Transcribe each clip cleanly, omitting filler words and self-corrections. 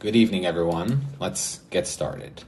Good evening, everyone. Let's get started.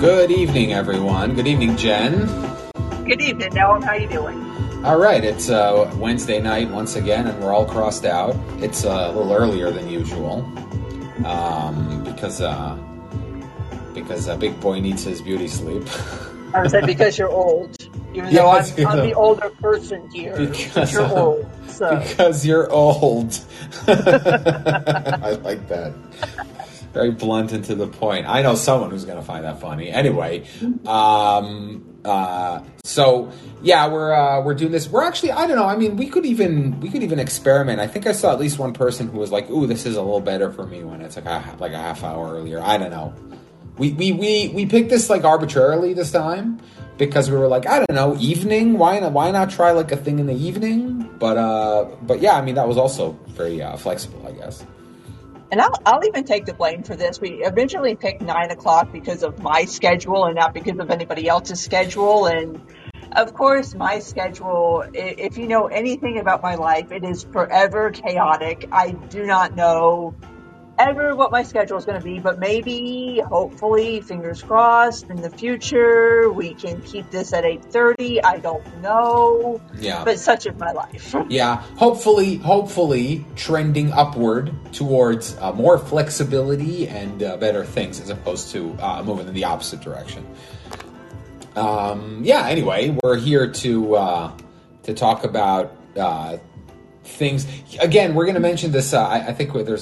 Good evening, everyone. Good evening, Jen. Good evening, Noah. How you doing? All right. It's Wednesday night once again, and we're all crossed out. It's a little earlier than usual because Big Boy needs his beauty sleep. I said because you're old. Even though I'm the older person here, because you're old. So. Because you're old. I like that. Very blunt and to the point. I know someone who's going to find that funny. Anyway, so yeah, we're doing this. We're actually, I don't know. I mean, we could even experiment. I think I saw at least one person who was like, "Ooh, this is a little better for me when it's like a half hour earlier." I don't know. We picked this like arbitrarily this time because we were like, I don't know, evening. Why not try like a thing in the evening? But yeah, I mean, that was also very flexible, I guess. And I'll even take the blame for this. We originally picked 9 o'clock because of my schedule and not because of anybody else's schedule. And of course, my schedule, if you know anything about my life, it is forever chaotic. I do not know ever what my schedule is going to be, but maybe, hopefully, fingers crossed, in the future, we can keep this at 8:30. I don't know. Yeah. But such is my life. Yeah. Hopefully trending upward towards more flexibility and better things as opposed to moving in the opposite direction. Yeah, anyway, we're here to talk about things. Again, we're going to mention this. I think there's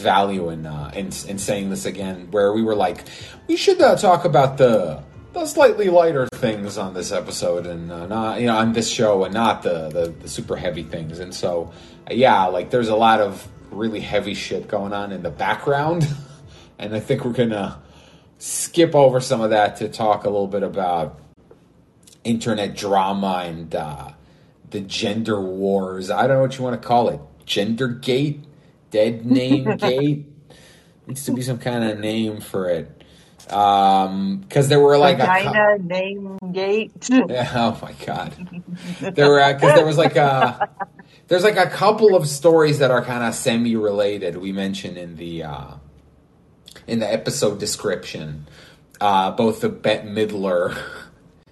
value in saying this again, where we were like, we should talk about the slightly lighter things on this episode and not, you know, on this show, and not the super heavy things. And so, yeah, like there's a lot of really heavy shit going on in the background, and I think we're gonna skip over some of that to talk a little bit about internet drama and the gender wars. I don't know what you want to call it. Gender gate? Dead name gate? Needs to be some kind of name for it. Because there were like vagina name gate. Yeah, oh my God. There's like a couple of stories that are kind of semi-related. We mentioned in the episode description, both the Bette Midler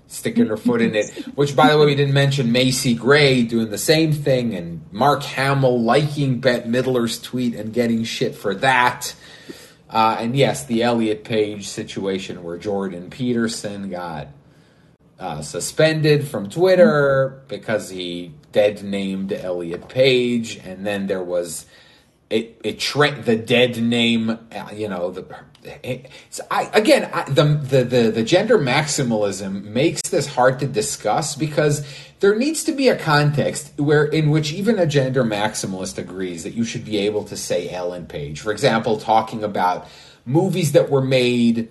sticking her foot in it, which, by the way, we didn't mention Macy Gray doing the same thing, and Mark Hamill liking Bette Midler's tweet and getting shit for that. And yes, the Elliot Page situation where Jordan Peterson got suspended from Twitter because he dead named Elliot Page. And then there was the dead name, you know, the gender maximalism makes this hard to discuss because there needs to be a context in which even a gender maximalist agrees that you should be able to say Ellen Page. For example, talking about movies that were made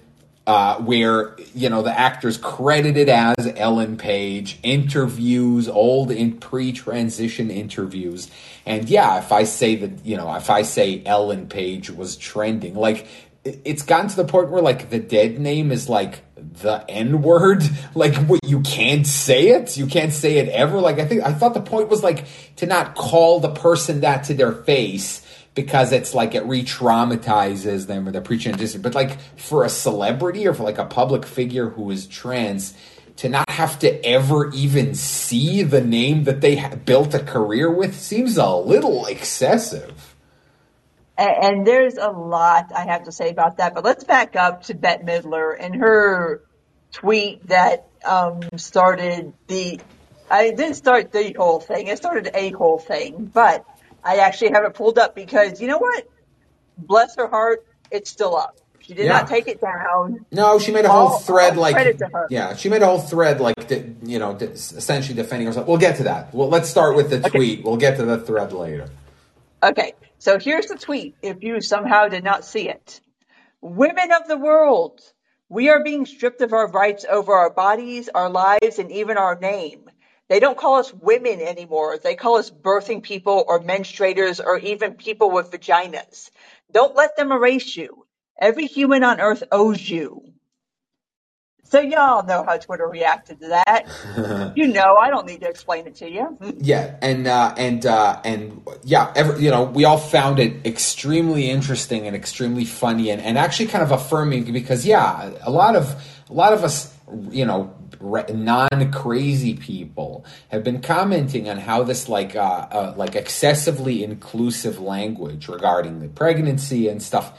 where, you know, the actor's credited as Ellen Page, interviews, old and pre-transition interviews. And yeah, if I say Ellen Page was trending, like, it's gotten to the point where, like, the dead name is, like, the N-word. Like, what, you can't say it? You can't say it ever? Like, I thought the point was, like, to not call the person that to their face because it's, like, it re-traumatizes them or they're pre-transitioning. But, like, for a celebrity or for, like, a public figure who is trans, to not have to ever even see the name that they built a career with seems a little excessive. And there's a lot I have to say about that. But let's back up to Bette Midler and her tweet that It started a whole thing. But I actually have it pulled up because, you know what? Bless her heart, it's still up. She did not take it down. No, she made a whole thread like credit to her. Yeah, she made a whole thread like essentially defending herself. We'll get to that. Well, let's start with the tweet. We'll get to the thread later. Okay, so here's the tweet if you somehow did not see it. Women of the world, we are being stripped of our rights over our bodies, our lives, and even our name. They don't call us women anymore. They call us birthing people or menstruators or even people with vaginas. Don't let them erase you. Every human on earth owes you. So y'all know how Twitter reacted to that. I don't need to explain it to you. Yeah. We all found it extremely interesting and extremely funny and actually kind of affirming because, a lot of us, non-crazy people have been commenting on how this like excessively inclusive language regarding the pregnancy and stuff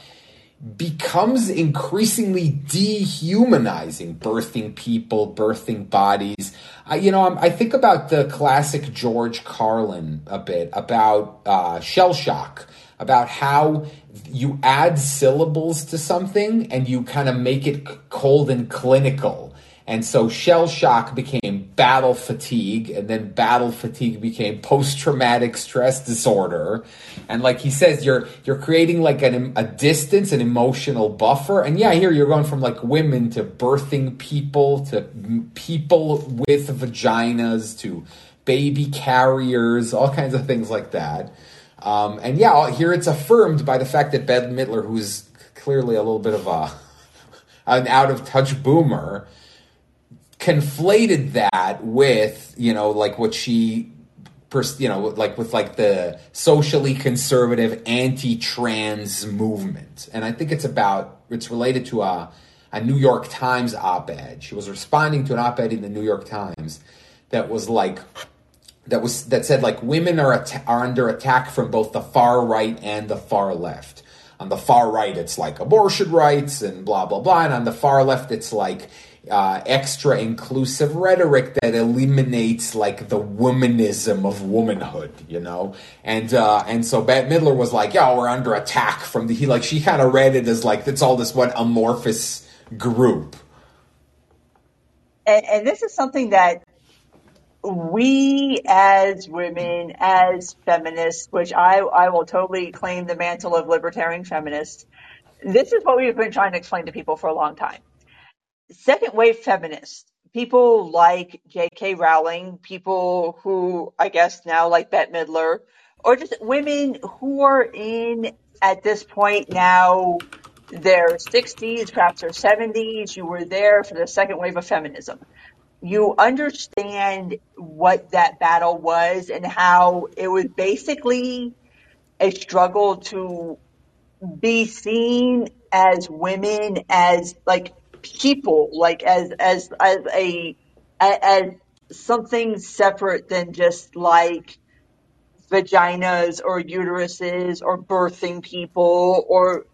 becomes increasingly dehumanizing. Birthing people, birthing bodies. I think about the classic George Carlin a bit about shell shock, about how you add syllables to something and you kind of make it cold and clinical. And so shell shock became battle fatigue, and then battle fatigue became post-traumatic stress disorder. And like he says, you're creating like a distance, an emotional buffer. And here you're going from like women to birthing people to people with vaginas to baby carriers, all kinds of things like that. Here it's affirmed by the fact that Bette Midler, who's clearly a little bit of an out-of-touch boomer, conflated that with, what she, with the socially conservative anti-trans movement. And I think it's related to a New York Times op-ed. She was responding to an op-ed in the New York Times that said women are under attack from both the far right and the far left. On the far right, it's like abortion rights and blah, blah, blah. And on the far left, it's like extra inclusive rhetoric that eliminates like the womanism of womanhood, and so Bette Midler was like, we're under attack from she kind of read it as like it's all this one amorphous group, and this is something that we as women, as feminists, which I will totally claim the mantle of libertarian feminists, this is what we've been trying to explain to people for a long time. Second wave feminists, people like J.K. Rowling, people who I guess now like Bette Midler, or just women who are in at this point now their 60s, perhaps their 70s. You were there for the second wave of feminism. You understand what that battle was and how it was basically a struggle to be seen as women, as like people, like as something separate than just like vaginas or uteruses or birthing people or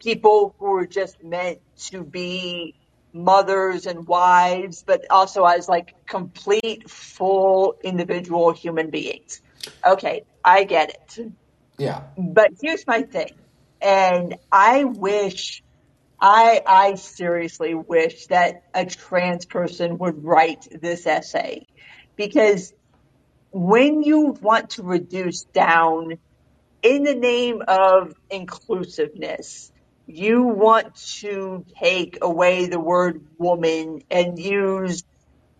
people who are just meant to be mothers and wives, but also as like complete, full individual human beings. Okay, I get it. Yeah. But here's my thing, and I seriously wish that a trans person would write this essay, because when you want to reduce down in the name of inclusiveness, you want to take away the word woman and use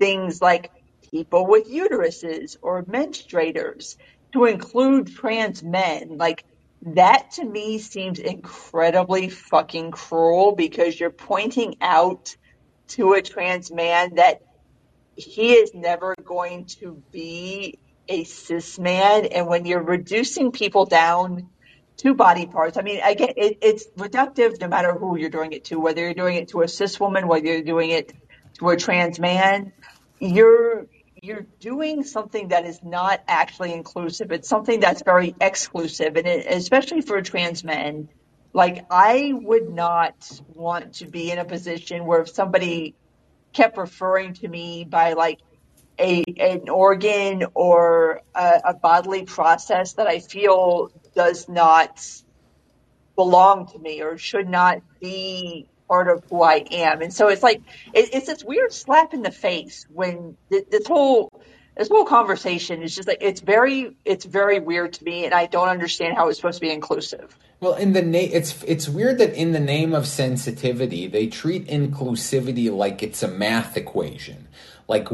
things like people with uteruses or menstruators to include trans men. Like, that to me seems incredibly fucking cruel, because you're pointing out to a trans man that he is never going to be a cis man. And when you're reducing people down to body parts, I mean, again, it's reductive no matter who you're doing it to, whether you're doing it to a cis woman, whether you're doing it to a trans man, you're doing something that is not actually inclusive. It's something that's very exclusive. And especially for trans men, like, I would not want to be in a position where if somebody kept referring to me by like an organ or a bodily process that I feel does not belong to me or should not be part of who I am. And so it's like, it's this weird slap in the face when this whole conversation is just like, it's very weird to me. And I don't understand how it's supposed to be inclusive. Well, it's weird that in the name of sensitivity, they treat inclusivity like it's a math equation. Like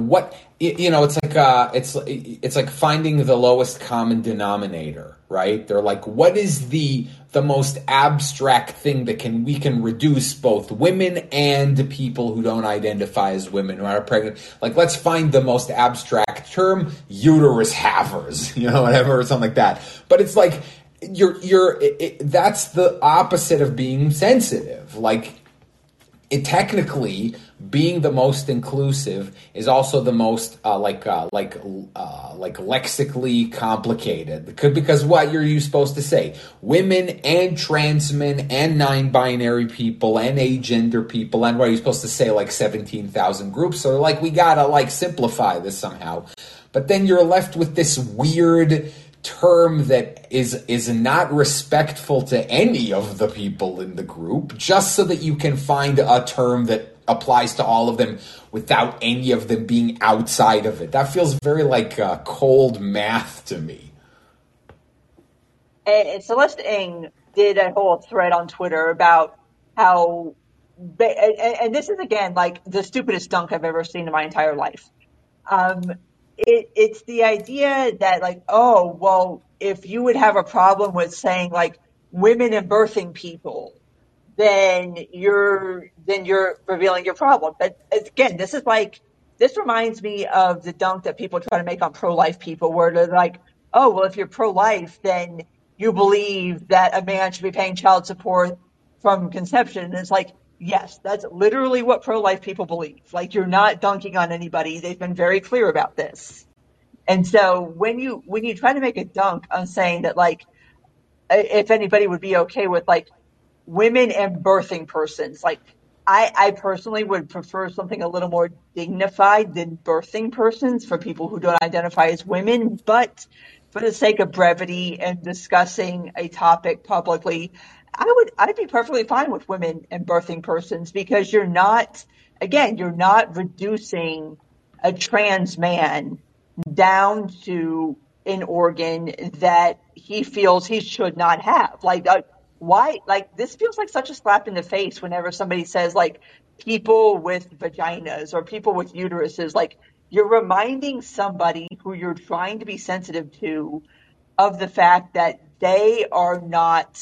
it's like finding the lowest common denominator, right? They're like, what is the most abstract thing that we can reduce both women and people who don't identify as women who are pregnant? Like, let's find the most abstract term, uterus havers, whatever, or something like that. But it's like that's the opposite of being sensitive. Like, it technically, being the most inclusive is also the most lexically complicated. Because what are you supposed to say? Women and trans men and non-binary people and agender people, and what are you supposed to say? Like 17,000 groups. So like, we gotta like simplify this somehow. But then you're left with this weird term that is not respectful to any of the people in the group, just so that you can find a term that applies to all of them without any of them being outside of it. That feels very like cold math to me. And Celeste Ng did a whole thread on Twitter about how, and this is again like the stupidest dunk I've ever seen in my entire life. It's the idea that like, oh, well, if you would have a problem with saying like women and birthing people, then you're revealing your problem. But again, this reminds me of the dunk that people try to make on pro-life people, where they're like, oh, well, if you're pro-life, then you believe that a man should be paying child support from conception. And it's like, yes, that's literally what pro-life people believe. Like, you're not dunking on anybody. They've been very clear about this. And so when you try to make a dunk on saying that, like, if anybody would be okay with like women and birthing persons, like I personally would prefer something a little more dignified than birthing persons for people who don't identify as women. But for the sake of brevity and discussing a topic publicly, I'd be perfectly fine with women and birthing persons, because you're not reducing a trans man down to an organ that he feels he should not have. Like, why? Like, this feels like such a slap in the face whenever somebody says like people with vaginas or people with uteruses. Like, you're reminding somebody who you're trying to be sensitive to of the fact that they are not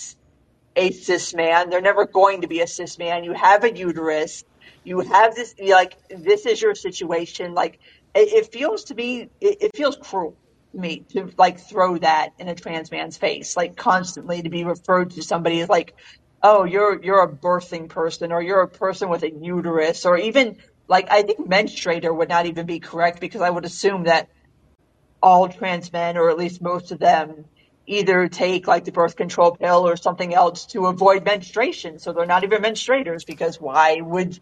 a cis man. They're never going to be a cis man. You have a uterus. You have this, like, this is your situation. Like, it feels cruel to me to like throw that in a trans man's face, like constantly to be referred to somebody as like, oh, you're a birthing person, or you're a person with a uterus, or even like, I think menstruator would not even be correct, because I would assume that all trans men, or at least most of them, either take like the birth control pill or something else to avoid menstruation. So they're not even menstruators, because why would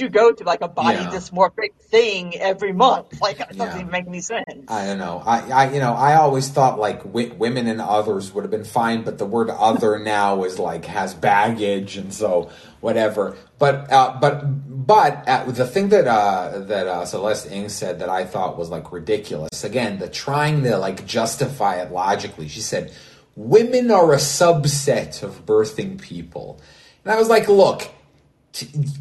you go to like a body dysmorphic thing every month? Like, that doesn't even make any sense. I don't know. I always thought like women and others would have been fine, but the word other now is like, has baggage. And so whatever. But the thing that Celeste Ng said that I thought was like ridiculous, again, the trying to like justify it logically. She said, women are a subset of birthing people. And I was like, look,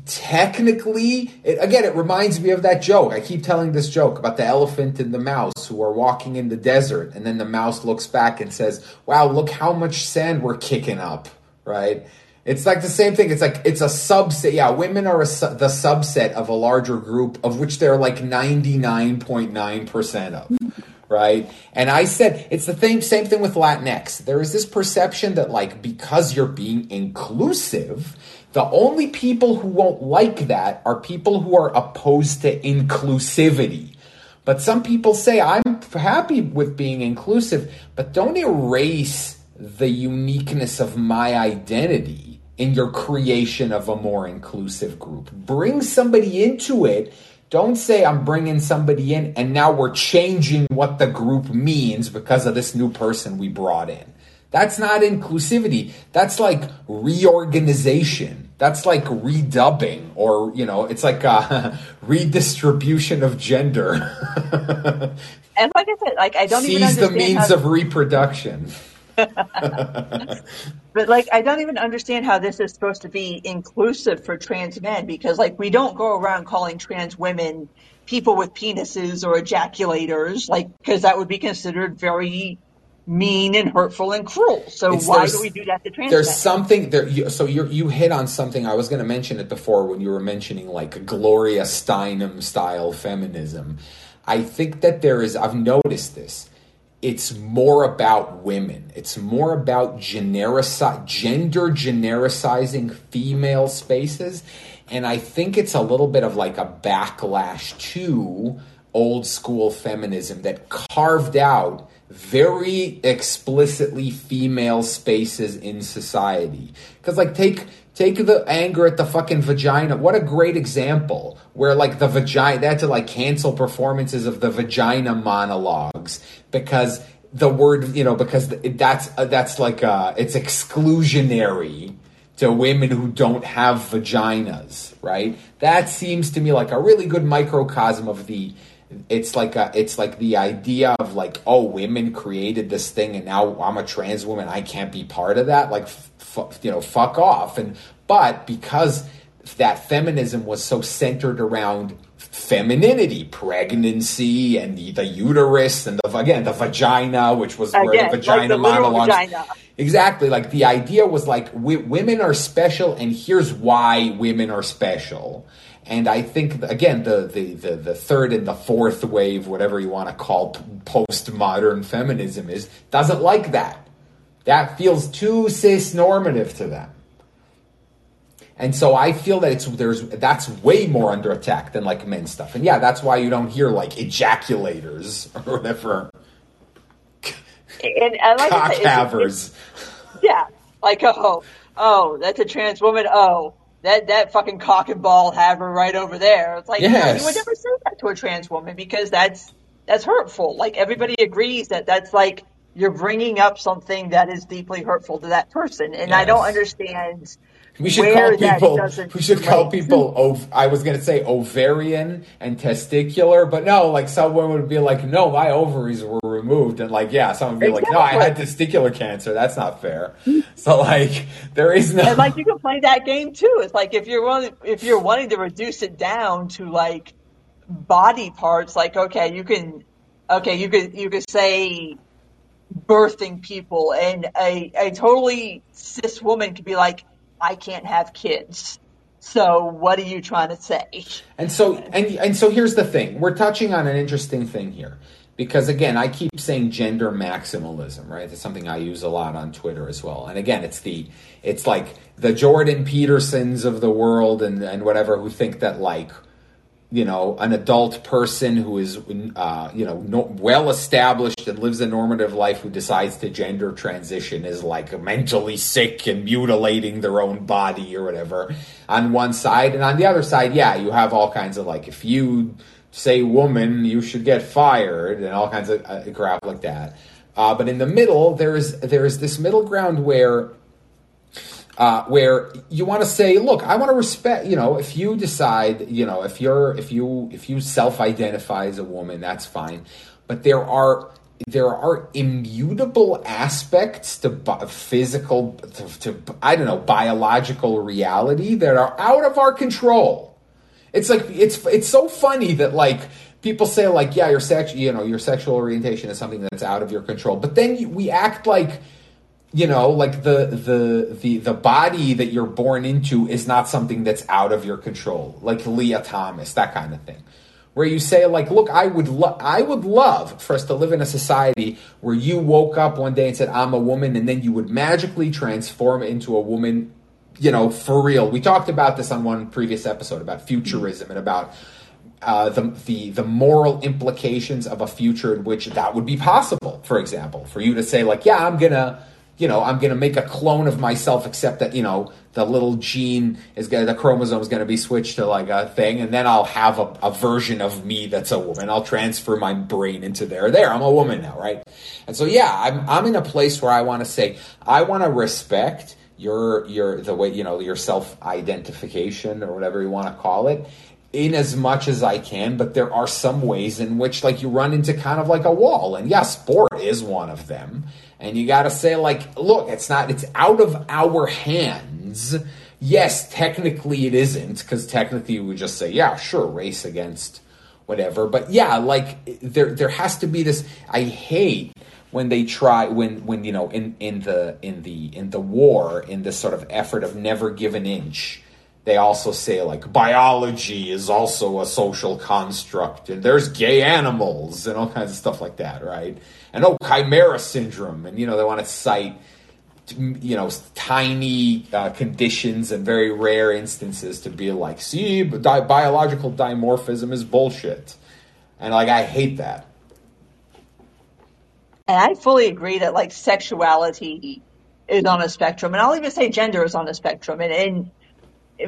technically, it reminds me of that joke. I keep telling this joke about the elephant and the mouse who are walking in the desert. And then the mouse looks back and says, wow, look how much sand we're kicking up, right? It's like the same thing. It's like, it's a subset. Yeah, women are the subset of a larger group of which they're like 99.9% of, right? And I said, it's the same thing with Latinx. There is this perception that like, because you're being inclusive, the only people who won't like that are people who are opposed to inclusivity. But some people say, I'm happy with being inclusive, but don't erase the uniqueness of my identity in your creation of a more inclusive group. Bring somebody into it. Don't say, I'm bringing somebody in and now we're changing what the group means because of this new person we brought in. That's not inclusivity. That's like reorganization. That's like redubbing, or, you know, it's like a redistribution of gender. And like I said, like, I don't even understand the means of reproduction. But like, I don't even understand how this is supposed to be inclusive for trans men, because like, we don't go around calling trans women people with penises or ejaculators, like, because that would be considered very mean and hurtful and cruel. So why do we do that to trans men? There's something there. So you hit on something. I was going to mention it before when you were mentioning like Gloria Steinem style feminism. I think that there is, I've noticed this. It's more about women. It's more about gender genericizing female spaces. And I think it's a little bit of like a backlash to old school feminism that carved out very explicitly female spaces in society. Because like take the anger at the fucking vagina. What a great example, where like the vagina, they had to like cancel performances of the vagina monologues because the word, you know, because that's like it's exclusionary to women who don't have vaginas, right? That seems to me like a really good microcosm of it's like the idea of like, oh, women created this thing and now I'm a trans woman, I can't be part of that. Like, fuck off. But because that feminism was so centered around femininity, pregnancy and the uterus and the vagina, which was where the vagina monologues. Exactly. Like the idea was like, women are special and here's why women are special. And I think, again, the third and the fourth wave, whatever you want to call postmodern feminism is, doesn't like that. That feels too cis-normative to them. And so I feel that that's way more under attack than like men's stuff. And yeah, that's why you don't hear like ejaculators or whatever. And like cock havers. Yeah, like, oh, that's a trans woman, oh. That fucking cock and ball haver right over there. It's like, yes. You would never say that to a trans woman because that's hurtful. Like, everybody agrees that's like, you're bringing up something that is deeply hurtful to that person. And yes. I don't understand. We should call people I was going to say ovarian and testicular, but no, like someone would be like, no, my ovaries were removed. And like, yeah, someone would be exactly. Like, no, I had testicular cancer. That's not fair. So like, there is no. And like, you can play that game too. It's like, if you're wanting to reduce it down to like body parts, like, you could say birthing people, and a totally cis woman could be like, I can't have kids. So what are you trying to say? And so here's the thing. We're touching on an interesting thing here because, again, I keep saying gender maximalism, right? That's something I use a lot on Twitter as well. And again, it's like the Jordan Petersons of the world and whatever, who think that like, you know, an adult person who is, well established and lives a normative life, who decides to gender transition, is like mentally sick and mutilating their own body or whatever on one side. And on the other side, yeah, you have all kinds of like, if you say woman, you should get fired and all kinds of crap like that. But in the middle, there is this middle ground where you want to say, look, I want to respect, you know, if you decide, you know, if you self-identify as a woman, that's fine. But there are immutable aspects to physical, to biological reality that are out of our control. It's like, it's so funny that like, people say like, yeah, your sexual orientation is something that's out of your control. But then we act like, you know, like the body that you're born into is not something that's out of your control, like Leah Thomas, that kind of thing, where you say like, look, I would love for us to live in a society where you woke up one day and said, I'm a woman, and then you would magically transform into a woman, you know, for real. We talked about this on one previous episode about futurism and about the moral implications of a future in which that would be possible, for example, for you to say like, yeah, I'm going to you know, I'm going to make a clone of myself, except that, you know, the little gene is going to, the chromosome is going to be switched to like a thing. And then I'll have a version of me that's a woman. I'll transfer my brain into there. I'm a woman now, right? And so, yeah, I'm in a place where I want to say, I want to respect your, the way, you know, your self-identification or whatever you want to call it, in as much as I can. But there are some ways in which, like, you run into kind of like a wall, and yeah, sport is one of them. And you got to say, like, look, it's out of our hands. Yes, technically it isn't, because technically we just say, yeah, sure, race against whatever. But yeah, like there has to be this. I hate when they try, when, you know, in the war, in this sort of effort of never give an inch, they also say, like, biology is also a social construct, and there's gay animals and all kinds of stuff like that, right? And, oh, chimera syndrome. And, you know, they want to cite, you know, tiny conditions and very rare instances to be like, see, biological dimorphism is bullshit. And, like, I hate that. And I fully agree that, like, sexuality is on a spectrum. And I'll even say gender is on a spectrum. And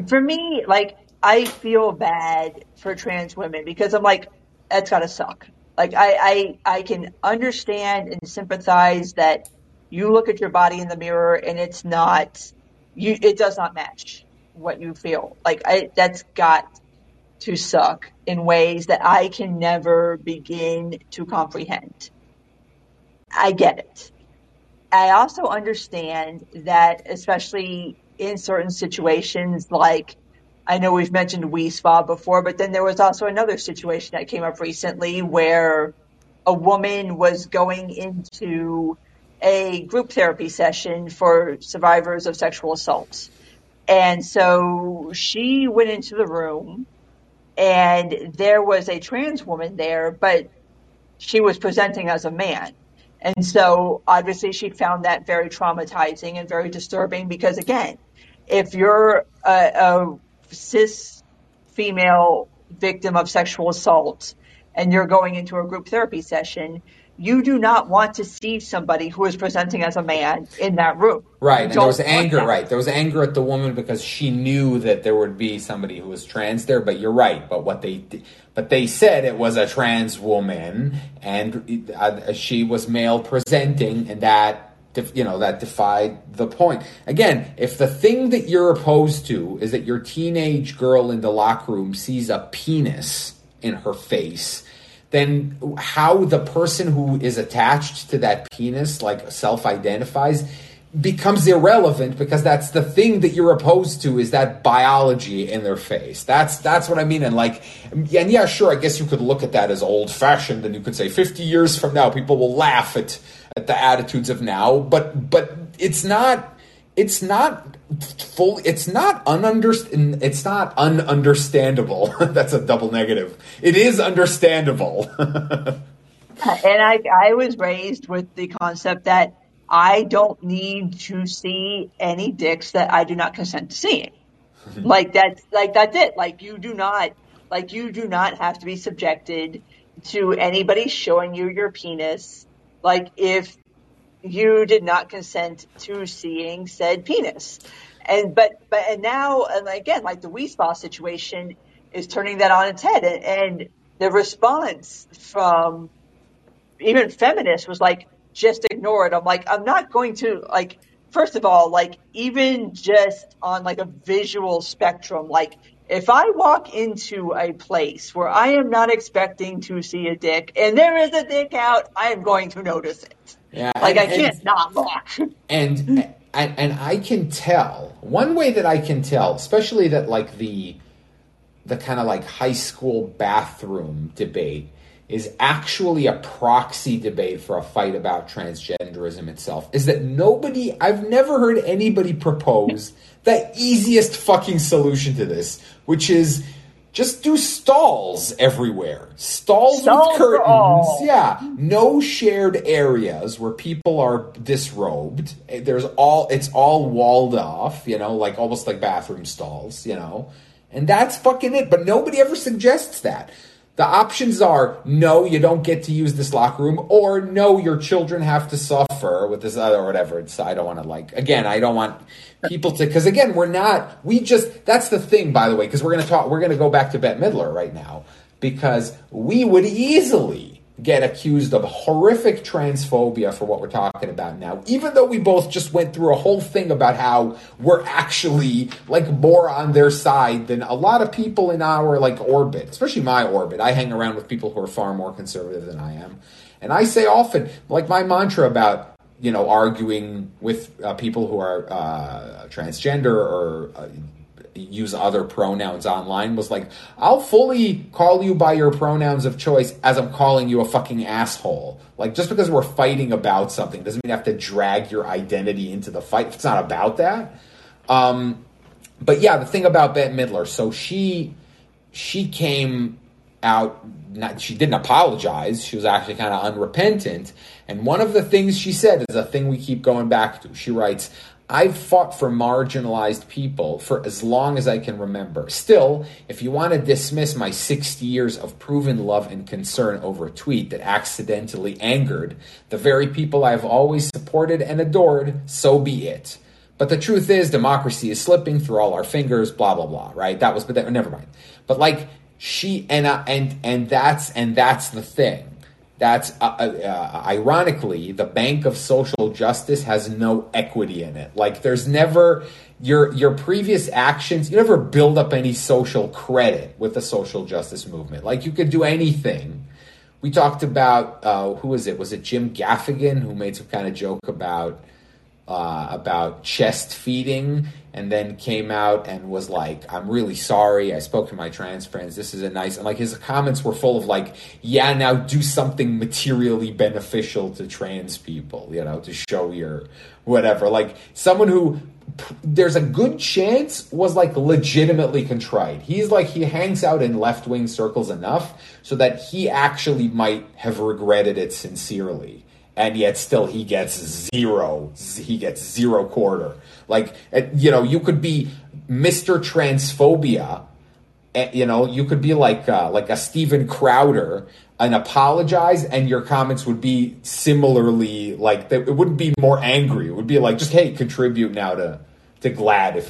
for me, like, I feel bad for trans women because I'm like, that's gotta suck. Like, I can understand and sympathize that you look at your body in the mirror and it's not, it does not match what you feel. Like, that's got to suck in ways that I can never begin to comprehend. I get it. I also understand that, especially in certain situations, like, I know we've mentioned Wee Spa before, but then there was also another situation that came up recently where a woman was going into a group therapy session for survivors of sexual assault. And so she went into the room and there was a trans woman there, but she was presenting as a man. And so obviously she found that very traumatizing and very disturbing because, again, if you're a cis female victim of sexual assault and you're going into a group therapy session, you do not want to see somebody who is presenting as a man in that room. Right. And there was anger, right? There was anger at the woman because she knew that there would be somebody who was trans there. But you're right. But what they said, it was a trans woman and she was male presenting, and that, you know, that defied the point. Again, if the thing that you're opposed to is that your teenage girl in the locker room sees a penis in her face, then how the person who is attached to that penis, like, self-identifies becomes irrelevant, because that's the thing that you're opposed to, is that biology in their face. That's what I mean. And, like, and yeah, sure, I guess you could look at that as old-fashioned, and you could say 50 years from now people will laugh at the attitudes of now, but it's not ununderstandable. That's a double negative. It is understandable. And I was raised with the concept that I don't need to see any dicks that I do not consent to seeing. That's it. Like, you do not have to be subjected to anybody showing you your penis. Like, if you did not consent to seeing said penis. And now, and again, like, the Wee Spa situation is turning that on its head. And the response from even feminists was like, just ignore it. I'm like, I'm not going to, like, first of all, like, even just on, like, a visual spectrum, like, if I walk into a place where I am not expecting to see a dick and there is a dick out, I am going to notice it. Yeah, like, I can't not watch. And I can tell, one way that I can tell, especially that, like, the kind of, like, high school bathroom debate is actually a proxy debate for a fight about transgenderism itself, is that I've never heard anybody propose the easiest fucking solution to this, which is just do stalls everywhere. Stalls with curtains. Yeah. No shared areas where people are disrobed. It's all walled off, you know, like, almost like bathroom stalls, you know, and that's fucking it. But nobody ever suggests that. The options are, no, you don't get to use this locker room, or no, your children have to suffer with this other, or whatever. It's, I don't want to, like, again, I don't want people to, because again, that's the thing, by the way, because we're going to go back to Bette Midler right now, because we would easily get accused of horrific transphobia for what we're talking about now, even though we both just went through a whole thing about how we're actually, like, more on their side than a lot of people in our, like, orbit, especially my orbit. I hang around with people who are far more conservative than I am. And I say often, like, my mantra about, you know, arguing with people who are transgender or use other pronouns online was like, I'll fully call you by your pronouns of choice as I'm calling you a fucking asshole. Like, just because we're fighting about something doesn't mean you have to drag your identity into the fight. It's not about that. But yeah, the thing about Bette Midler, so she came out, she didn't apologize. She was actually kind of unrepentant. And one of the things she said is a thing we keep going back to. She writes, I've fought for marginalized people for as long as I can remember. Still, if you want to dismiss my 60 years of proven love and concern over a tweet that accidentally angered the very people I've always supported and adored, so be it. But the truth is, democracy is slipping through all our fingers, blah, blah, blah, right? But never mind. But like, she, and that's the thing. That's, ironically, the bank of social justice has no equity in it. Like, there's never, your previous actions, you never build up any social credit with the social justice movement. Like, you could do anything. We talked about, who was it? Was it Jim Gaffigan who made some kind of joke about chest feeding, and then came out and was like, I'm really sorry, I spoke to my trans friends, this is a nice, and like his comments were full of like, yeah, now do something materially beneficial to trans people, you know, to show your whatever. Like, someone who there's a good chance was like legitimately contrite. He's like, he hangs out in left-wing circles enough so that he actually might have regretted it sincerely. And yet still he gets zero quarter. Like, you know, you could be Mr. Transphobia, you know, you could be like a Steven Crowder and apologize, and your comments would be similarly, like, it wouldn't be more angry. It would be like, just, hey, contribute now to GLAAD if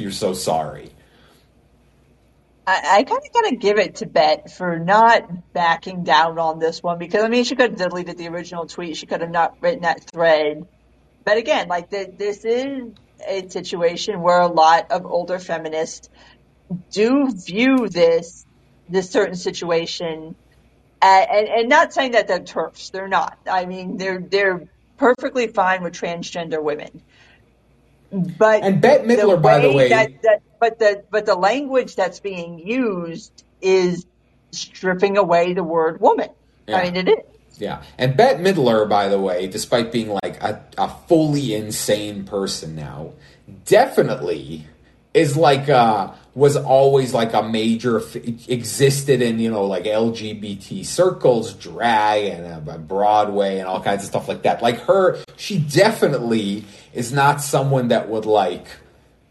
you're so sorry. I kind of got to give it to Bette for not backing down on this one, because, I mean, she could have deleted the original tweet. She could have not written that thread. But again, like, this is a situation where a lot of older feminists do view this certain situation, and not saying that they're TERFs. They're not. I mean, they're perfectly fine with transgender women. But and Bette Midler, by the way, but the language that's being used is stripping away the word woman. Yeah. I mean, it is. Yeah. And Bette Midler, by the way, despite being like a fully insane person now, definitely is like was always like a major existed in, you know, like LGBT circles, drag and Broadway and all kinds of stuff like that. Like, she definitely is not someone that would like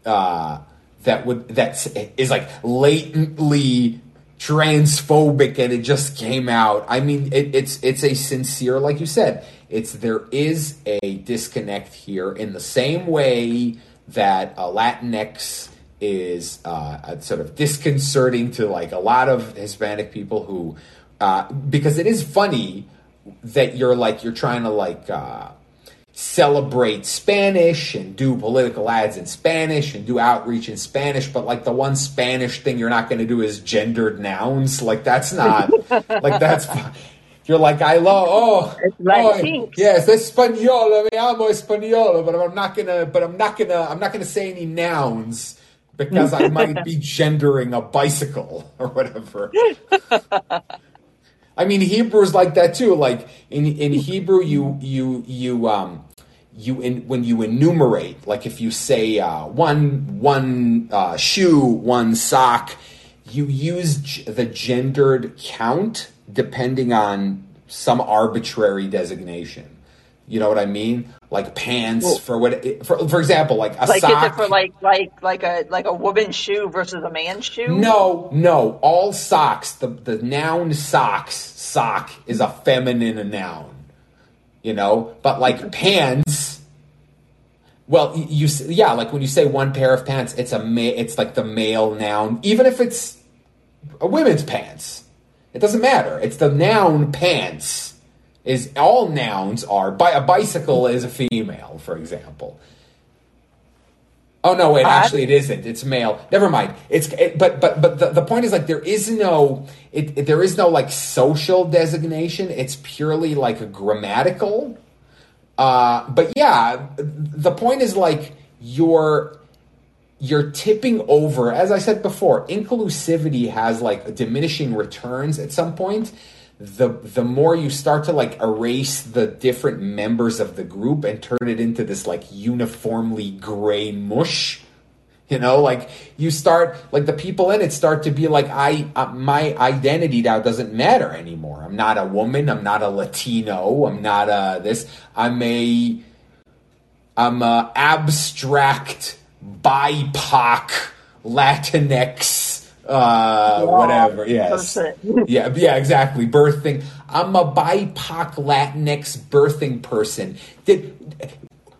that is like latently transphobic and it just came out. I mean, it's a sincere, like you said, there is a disconnect here in the same way that a Latinx is sort of disconcerting to like a lot of Hispanic people who, because it is funny that you're trying to like celebrate Spanish and do political ads in Spanish and do outreach in Spanish, but like the one Spanish thing you're not going to do is gendered nouns. Like, that's not like that's. You're like, yes, español, me amo español, but I'm not gonna say any nouns because I might be gendering a bicycle or whatever. I mean, Hebrew's like that too. Like in Hebrew, when you enumerate, like if you say one shoe, one sock, you use the gendered count, depending on some arbitrary designation. You know what I mean? Like pants for example, like a sock. Like is it for like a woman's shoe versus a man's shoe? No. All socks. The noun sock is a feminine noun. You know, but like pants. Well, yeah, like when you say one pair of pants, it's like the male noun, even if it's a women's pants. It doesn't matter. It's the noun pants. Is all nouns are a bicycle is a female, for example. Oh no, wait, actually it isn't. It's male. Never mind. But the point is, like, there is no like social designation. It's purely like a grammatical. But yeah, the point is like you're tipping over, as I said before, inclusivity has like diminishing returns at some point. The more you start to like erase the different members of the group and turn it into this like uniformly gray mush, you know, like you start like the people in it start to be like, my identity now doesn't matter anymore. I'm not a woman. I'm not a Latino. I'm not I'm a abstract BIPOC Latinx. Whatever. Yes. Yeah, exactly. Birthing. I'm a BIPOC Latinx birthing person.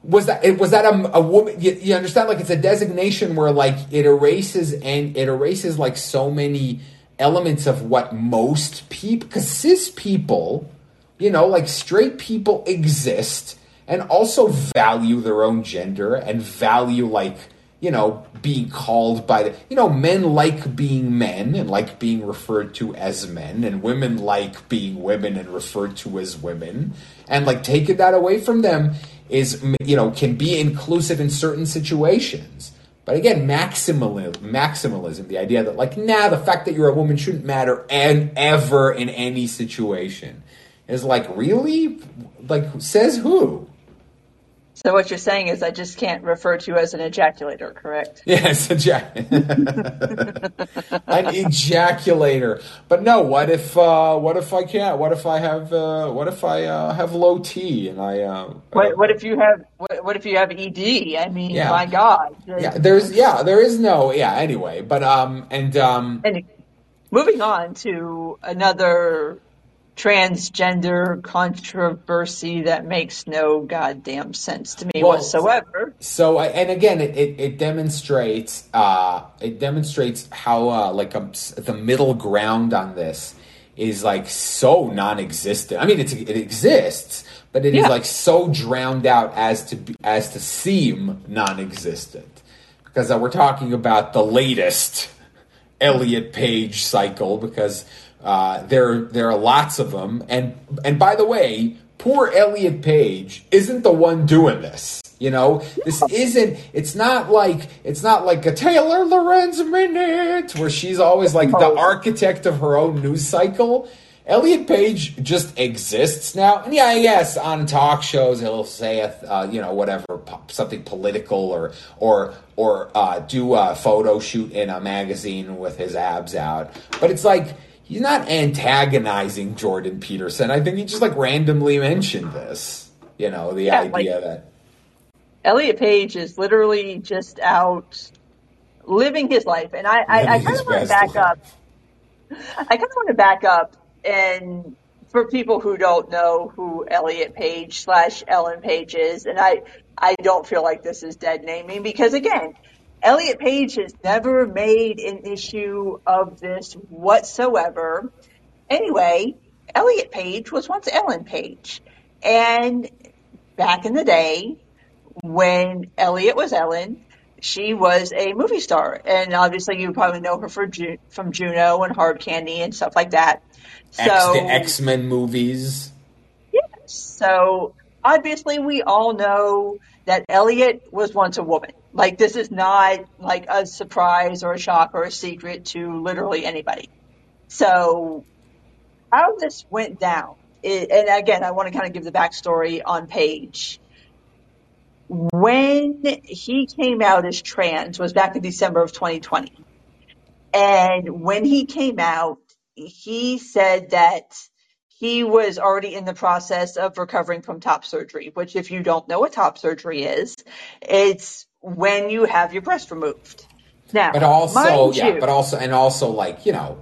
Was that a woman? You understand? Like, it's a designation where like it erases like so many elements of what most people, because cis people, you know, like straight people exist and also value their own gender and value like, you know, being called by the, you know, men like being men and like being referred to as men, and women like being women and referred to as women, and like taking that away from them is, you know, can be inclusive in certain situations. But again, maximalism, the idea that like, nah, the fact that you're a woman shouldn't matter and ever in any situation is like, really? Like, says who? So what you're saying is I just can't refer to you as an ejaculator, correct? Yes, an ejaculator. But no, what if I can't? What if I have low T and I? What if you have ED? I mean, yeah. My God. Anyway, but and moving on to another transgender controversy that makes no goddamn sense to me whatsoever. So, and again, it demonstrates how the middle ground on this is like so non-existent. I mean, it exists, but it is like so drowned out as to seem non-existent, because we're talking about the latest Elliot Page cycle, because there are lots of them, and by the way, poor Elliot Page isn't the one doing this. You know, this isn't. It's not like a Taylor Lorenz minute where she's always like the architect of her own news cycle. Elliot Page just exists now. And yes, on talk shows he'll say something political or do a photo shoot in a magazine with his abs out, but it's like, he's not antagonizing Jordan Peterson. I think he just like randomly mentioned this, you know, the idea like, that Elliot Page is literally just out living his life. And I kind of want to back up. I kind of want to back up, and for people who don't know who Elliot Page / Ellen Page is, and I don't feel like this is dead naming, because again, Elliot Page has never made an issue of this whatsoever. Anyway, Elliot Page was once Ellen Page. And back in the day, when Elliot was Ellen, she was a movie star. And obviously you probably know her from Juno and Hard Candy and stuff like that. The X-Men movies. Yes. Yeah, so obviously we all know that Elliot was once a woman. Like, this is not like a surprise or a shock or a secret to literally anybody. So how this went down, and again, I want to kind of give the backstory on Page. When he came out as trans was back in December of 2020. And when he came out, he said that he was already in the process of recovering from top surgery, which, if you don't know what top surgery is, it's when you have your breast removed. Now, but also, yeah, you, but also, and also, like, you know,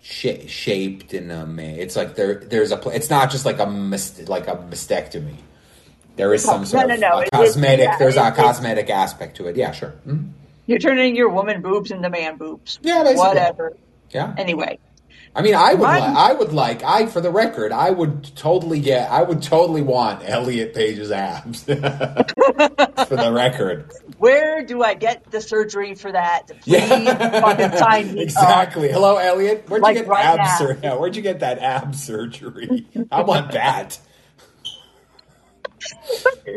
shaped in a man. It's like there's a. It's not just like a mastectomy. There is some sort of cosmetic. Yeah, there's a cosmetic aspect to it. Yeah, sure. Mm-hmm. You're turning your woman boobs into man boobs. Yeah, basically. Whatever. Yeah. Anyway. I mean, for the record, I would totally want Elliot Page's abs. For the record. Where do I get the surgery for that? Please fucking sign me up. Hello, Elliot. Where'd you get Where'd you get that ab surgery? I want that.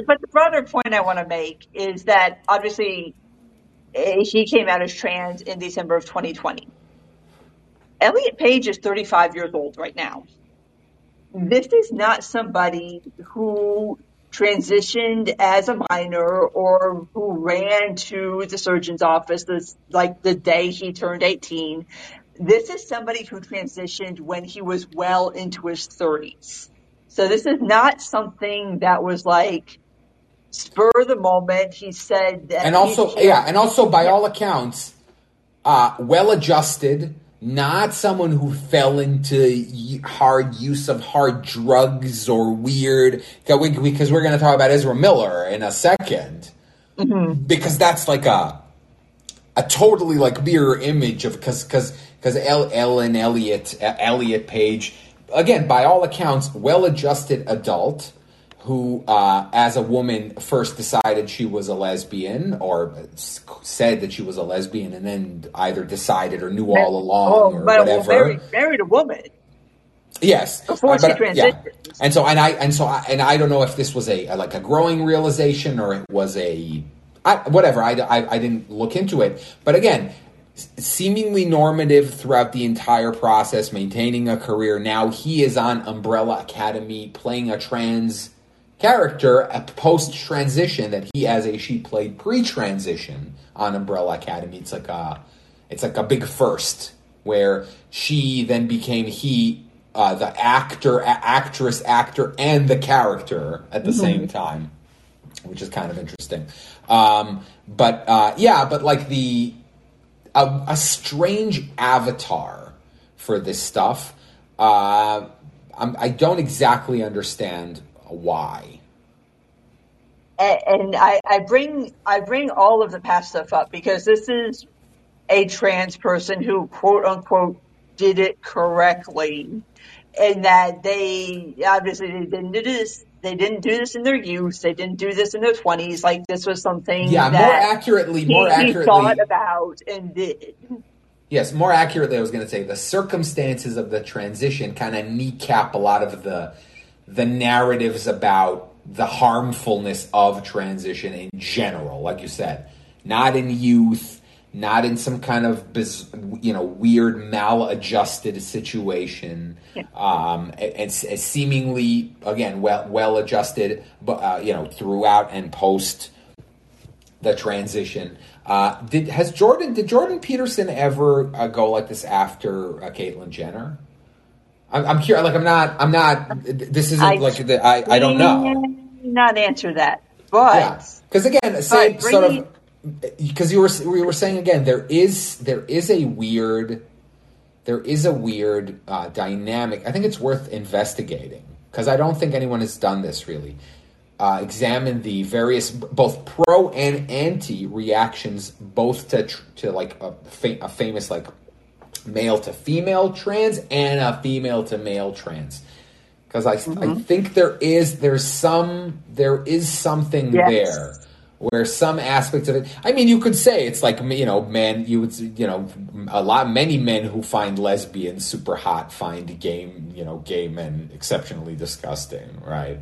But the broader point I want to make is that obviously he came out as trans in December of 2020. Elliot Page is 35 years old right now. This is not somebody who transitioned as a minor or who ran to the surgeon's office the day he turned 18. This is somebody who transitioned when he was well into his 30s. So this is not something that was like spur of the moment. He said that. And also, by all accounts, well-adjusted. Not someone who fell into hard use of hard drugs or weird, because we're going to talk about Ezra Miller in a second, mm-hmm. because that's like a totally like mirror image of because Elliot Page, again, by all accounts, well-adjusted adult who as a woman first decided she was a lesbian or said that she was a lesbian and then either decided or knew all along or whatever. Married a woman. Yes. Before she transitioned. Yeah. And I don't know if this was a growing realization or it was whatever. I didn't look into it. But again, seemingly normative throughout the entire process, maintaining a career. Now he is on Umbrella Academy playing a trans character, a post-transition that he as a she played pre-transition on Umbrella Academy. It's like a big first where she then became he, the actor, and the character at the mm-hmm. same time, which is kind of interesting. A strange avatar for this stuff. I don't exactly understand why. And I bring all of the past stuff up because this is a trans person who, quote unquote, did it correctly, and that they obviously didn't do this. They didn't do this in their youth. They didn't do this in their 20s. Like, this was something more accurately, he thought about and did. Yes, more accurately, I was going to say the circumstances of the transition kind of kneecap a lot of the narratives about the harmfulness of transition in general, like you said. Not in youth, not in some kind of weird, maladjusted situation, yeah. and seemingly again well adjusted, but throughout and post the transition. Did Jordan Peterson ever go like this after Caitlyn Jenner? I'm curious. Like I'm not. This isn't I don't know. Not answer that, but because again, same sort of. Because we were saying again, there is a weird dynamic. I think it's worth investigating because I don't think anyone has done this really. Examine the various both pro and anti reactions, both to a famous like male to female trans and a female to male trans. Because I think there is something yes. there. Where some aspects of it, I mean, you could say it's like, men, many men who find lesbians super hot find gay men exceptionally disgusting, right?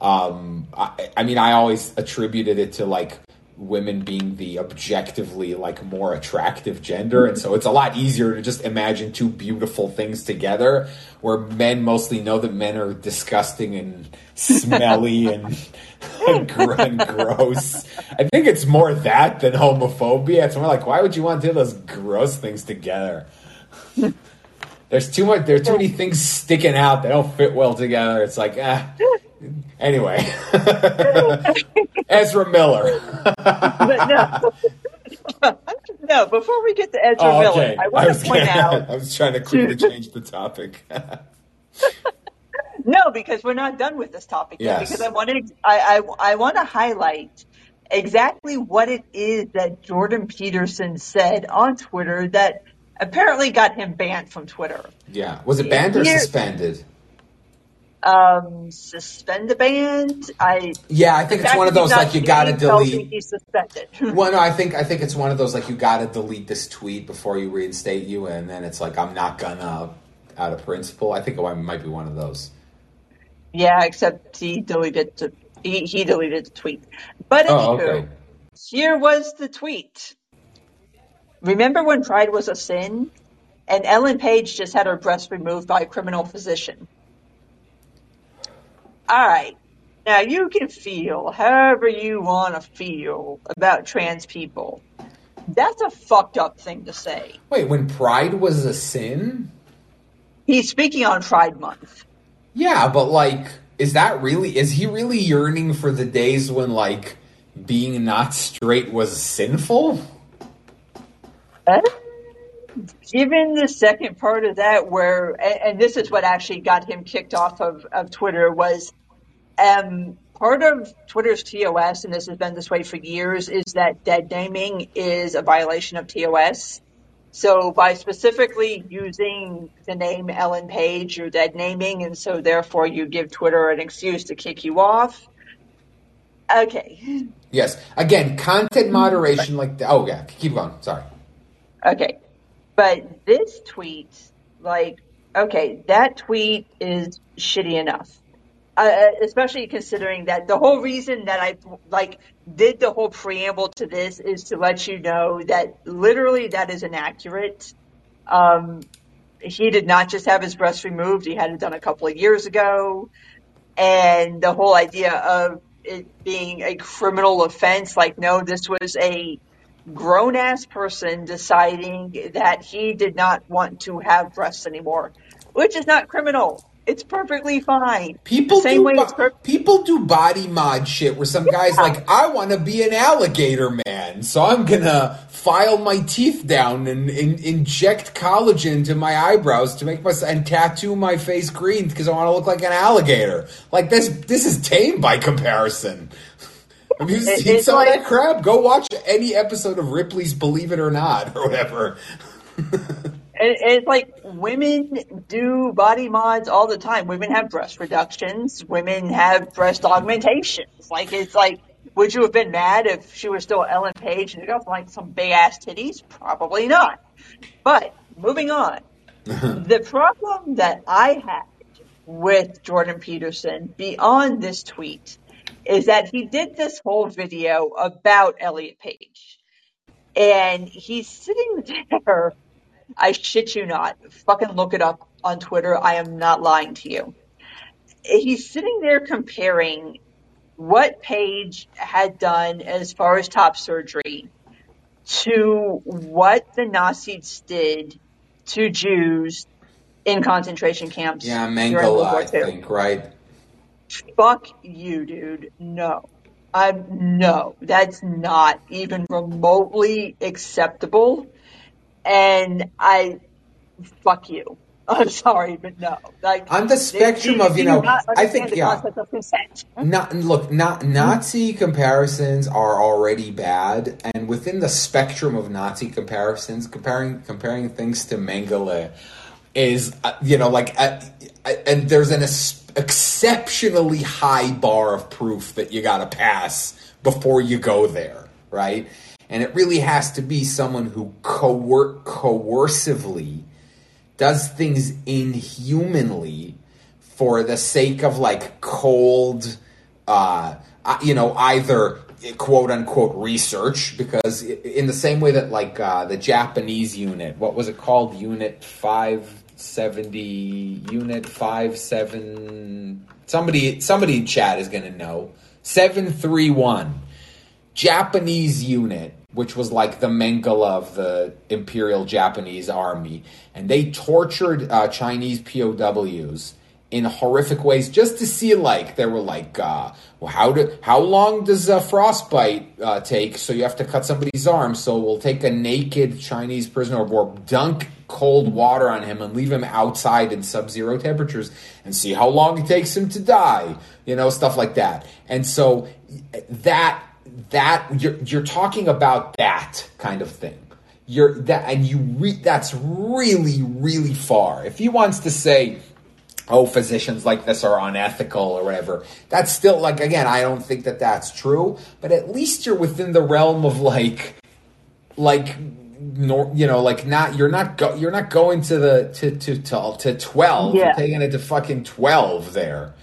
I always attributed it to like women being the objectively like more attractive gender. And so it's a lot easier to just imagine two beautiful things together where men mostly know that men are disgusting and smelly and gross. I think it's more that than homophobia. It's more like, why would you want to do those gross things together? There's too much. There are too many things sticking out. They don't fit well together. It's like, anyway, Ezra Miller. But no. No, before we get to Ezra Miller, I want to point out. I was trying to quickly change the topic. No, because we're not done with this topic yet. Yes. Because I want to highlight exactly what it is that Jordan Peterson said on Twitter that apparently got him banned from Twitter. Yeah. Was it banned or suspended? Suspend a band. Yeah, I think it's one of those like you gotta delete. Well, no, I think it's one of those like you gotta delete this tweet before you reinstate you, and then it's like I'm not gonna out of principle. I think it might be one of those. Yeah, except he deleted the tweet. But anywho, here was the tweet. Remember when pride was a sin, and Ellen Page just had her breast removed by a criminal physician. All right, now you can feel however you want to feel about trans people. That's a fucked up thing to say. Wait, when pride was a sin? He's speaking on Pride Month. Yeah, but like, is he really yearning for the days when like being not straight was sinful? Given the second part of that where, and this is what actually got him kicked off of Twitter was, part of Twitter's TOS, and this has been this way for years, is that dead naming is a violation of TOS. So by specifically using the name Ellen Page, you're dead naming, and so therefore you give Twitter an excuse to kick you off. Okay. Yes. Again, content moderation like that. Oh, yeah. Keep going. Sorry. Okay. But this tweet, like, okay, that tweet is shitty enough. Especially considering that the whole reason that I like did the whole preamble to this is to let you know that literally that is inaccurate. He did not just have his breast removed. He had it done a couple of years ago. And the whole idea of it being a criminal offense, like, no, this was a grown-ass person deciding that he did not want to have breasts anymore, which is not criminal. It's perfectly fine. People do body mod shit where some guy's like, I want to be an alligator man, so I'm going to file my teeth down and inject collagen to my eyebrows to make and tattoo my face green because I want to look like an alligator. Like, this is tame by comparison. Have you seen some of that crap? Go watch any episode of Ripley's Believe It or Not or whatever. It's like women do body mods all the time. Women have breast reductions. Women have breast augmentations. Like, it's like, would you have been mad if she was still Ellen Page and got like some big ass titties? Probably not. But moving on. The problem that I had with Jordan Peterson beyond this tweet is that he did this whole video about Elliot Page. And he's sitting there, I shit you not, fucking look it up on Twitter, I am not lying to you. He's sitting there comparing what Page had done as far as top surgery to what the Nazis did to Jews in concentration camps. Yeah, Mengele, I think, right? Fuck you, dude. No. No, that's not even remotely acceptable. And fuck you. I'm sorry, but no. Like, on the spectrum of, you know, I think, the concept of consent. Nazi comparisons are already bad. And within the spectrum of Nazi comparisons, comparing things to Mengele is, you know, like, and there's an exceptionally high bar of proof that you gotta pass before you go there, right? And it really has to be someone who coercively does things inhumanly for the sake of like cold, you know, either quote unquote research, because in the same way that like the Japanese unit, what was it called? Unit 570, unit 57, somebody in chat is going to know, 731 Japanese unit which was like the Mengele of the Imperial Japanese Army. And they tortured Chinese POWs in horrific ways just to see, like, they were like, how long does frostbite take? So you have to cut somebody's arm. So we'll take a naked Chinese prisoner of war, dunk cold water on him and leave him outside in sub-zero temperatures and see how long it takes him to die, you know, stuff like that. And so you're talking about that kind of thing. That's really, really far. If he wants to say, oh, physicians like this are unethical or whatever, that's still like, again, I don't think that that's true, but at least you're within the realm of like, you know, like you're not going to 12. Yeah. You're taking it to fucking 12 there.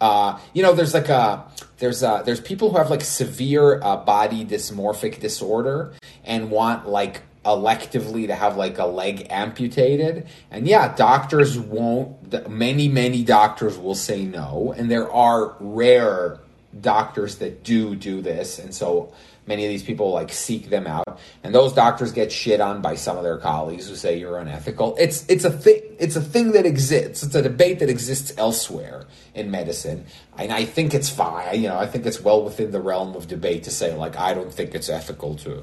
You know, there's people who have like severe body dysmorphic disorder and want like electively to have like a leg amputated, and yeah, doctors won't. Many doctors will say no, and there are rare doctors that do this, and so many of these people like seek them out, and those doctors get shit on by some of their colleagues who say you're unethical. It's a thing that exists. It's a debate that exists elsewhere in medicine, and I think it's fine. You know, I think it's well within the realm of debate to say like I don't think it's ethical to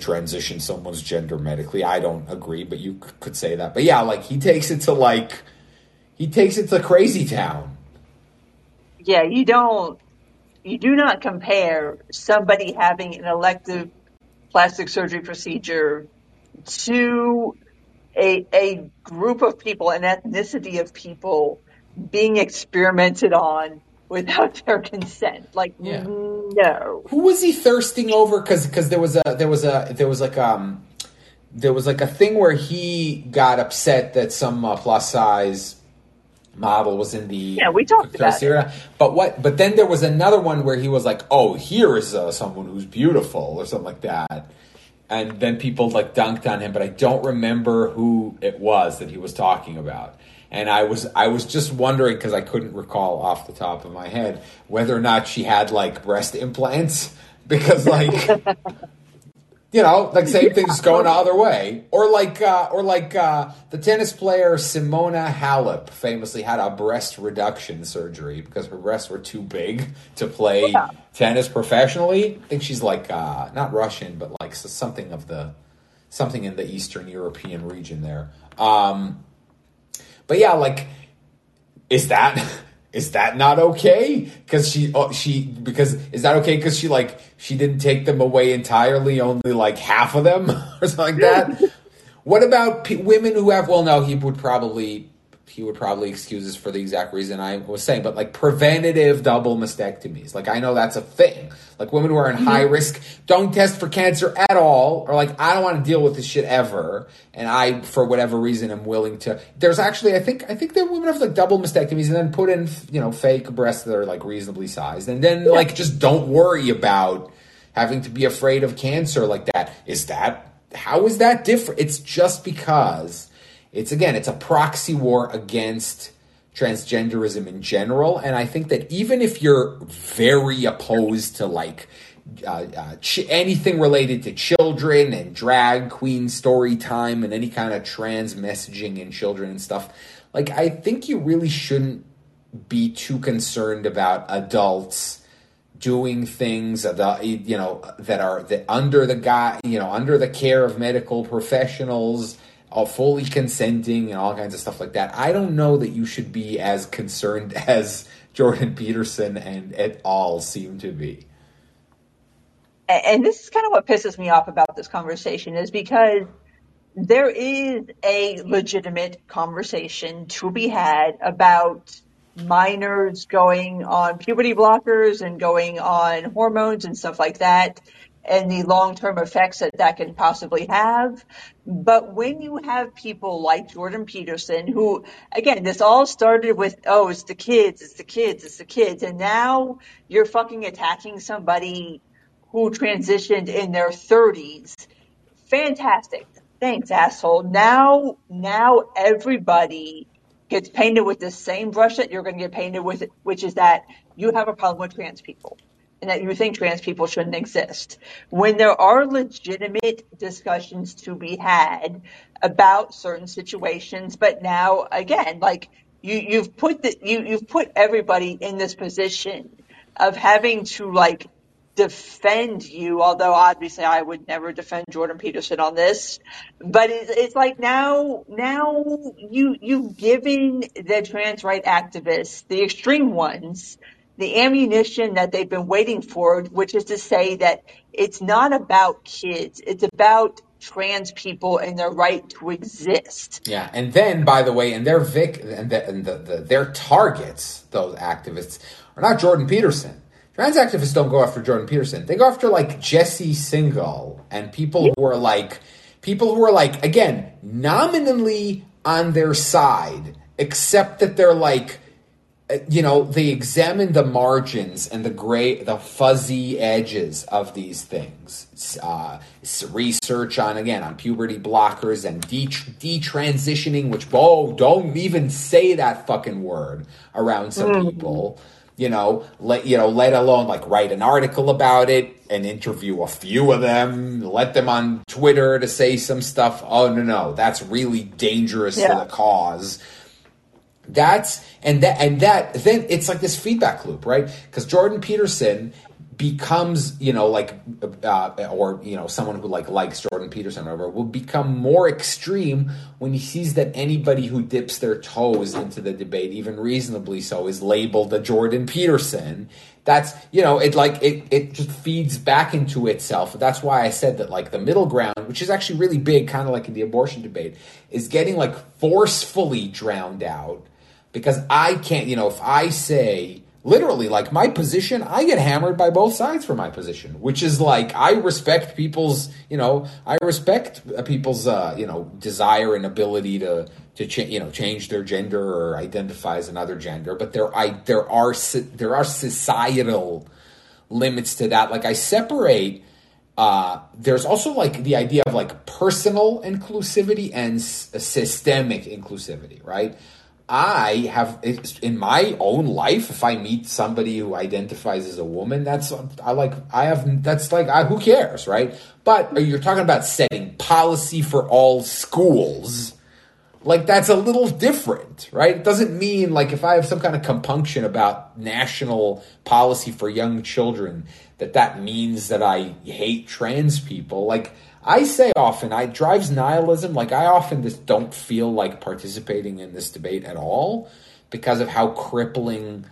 transition someone's gender medically. I don't agree, but you could say that. But yeah, like he takes it to crazy town. Yeah, you do not compare somebody having an elective plastic surgery procedure to a group of people, an ethnicity of people being experimented on without their consent. Like, yeah. No. Who was he thirsting over? Because there was like a thing where he got upset that some plus size model was in the we talked about era. But then there was another one where he was like, oh, here is someone who's beautiful or something like that, and then people like dunked on him, but I don't remember who it was that he was talking about, and I was just wondering because I couldn't recall off the top of my head whether or not she had like breast implants, because like you know, like same thing just going the other way, or like the tennis player Simona Halep famously had a breast reduction surgery because her breasts were too big to play tennis professionally. I think she's like not Russian, but like something in the Eastern European region there. But yeah, like is that not okay? Because she like she didn't take them away entirely, only like half of them or something like that. What about women who have? Well, no, he would probably excuse us for the exact reason I was saying, but like preventative double mastectomies. Like I know that's a thing. Like women who are in high risk don't test for cancer at all, or like I don't want to deal with this shit ever, and I for whatever reason am willing to. There's actually I think that women have like double mastectomies and then put in, you know, fake breasts that are like reasonably sized, and then like just don't worry about having to be afraid of cancer like that. How is that different? It's just because it's a proxy war against transgenderism in general. And I think that even if you're very opposed to like anything related to children and drag queen story time and any kind of trans messaging in children and stuff, like I think you really shouldn't be too concerned about adults doing things, you know, that under the care of medical professionals, all fully consenting and all kinds of stuff like that. I don't know that you should be as concerned as Jordan Peterson and et al. Seem to be. And this is kind of what pisses me off about this conversation, is because there is a legitimate conversation to be had about minors going on puberty blockers and going on hormones and stuff like that, and the long-term effects that can possibly have. But when you have people like Jordan Peterson, who, again, this all started with, oh, it's the kids. And now you're fucking attacking somebody who transitioned in their 30s. Fantastic. Thanks, asshole. Now everybody gets painted with the same brush that you're going to get painted with, which is that you have a problem with trans people. and that you think trans people shouldn't exist, when there are legitimate discussions to be had about certain situations. But now, again, like you've put everybody in this position of having to like defend you, although obviously I would never defend Jordan Peterson on this, but it's like now you've given the trans rights activists, the extreme ones, the ammunition that they've been waiting for, which is to say that it's not about kids, it's about trans people and their right to exist. Yeah, and then, by the way, and their targets, those activists, are not Jordan Peterson. Trans activists don't go after Jordan Peterson. They go after like Jesse Singal and people who are like again nominally on their side, except that they're like, you know, they examine the margins and the gray, the fuzzy edges of these things. Research on puberty blockers and detransitioning, which don't even say that fucking word around some people. You know, let alone like write an article about it and interview a few of them, let them on Twitter to say some stuff. Oh, no, that's really dangerous to the cause. Then it's like this feedback loop, right? Because Jordan Peterson becomes, someone who likes Jordan Peterson or whatever will become more extreme when he sees that anybody who dips their toes into the debate, even reasonably so, is labeled a Jordan Peterson. That's, it just feeds back into itself. That's why I said that the middle ground, which is actually really big, kind of like in the abortion debate, is getting forcefully drowned out, because I can't, if I say literally, my position, I get hammered by both sides for my position, which is I respect people's, desire and ability to change their gender or identify as another gender, but there are societal limits to that. I separate. There's also the idea of personal inclusivity and systemic inclusivity, right? I have, in my own life, if I meet somebody who identifies as a woman, who cares, right? But you're talking about setting policy for all schools. That's a little different, right? It doesn't mean, if I have some kind of compunction about national policy for young children, that means that I hate trans people. I say often, it drives nihilism. I often just don't feel like participating in this debate at all because of how crippling,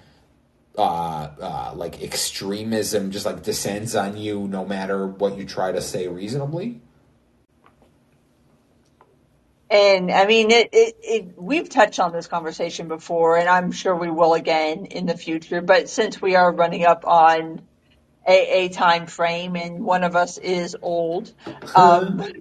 extremism just descends on you no matter what you try to say reasonably. And I mean, we've touched on this conversation before, and I'm sure we will again in the future. But since we are running up on a time frame, and one of us is old. What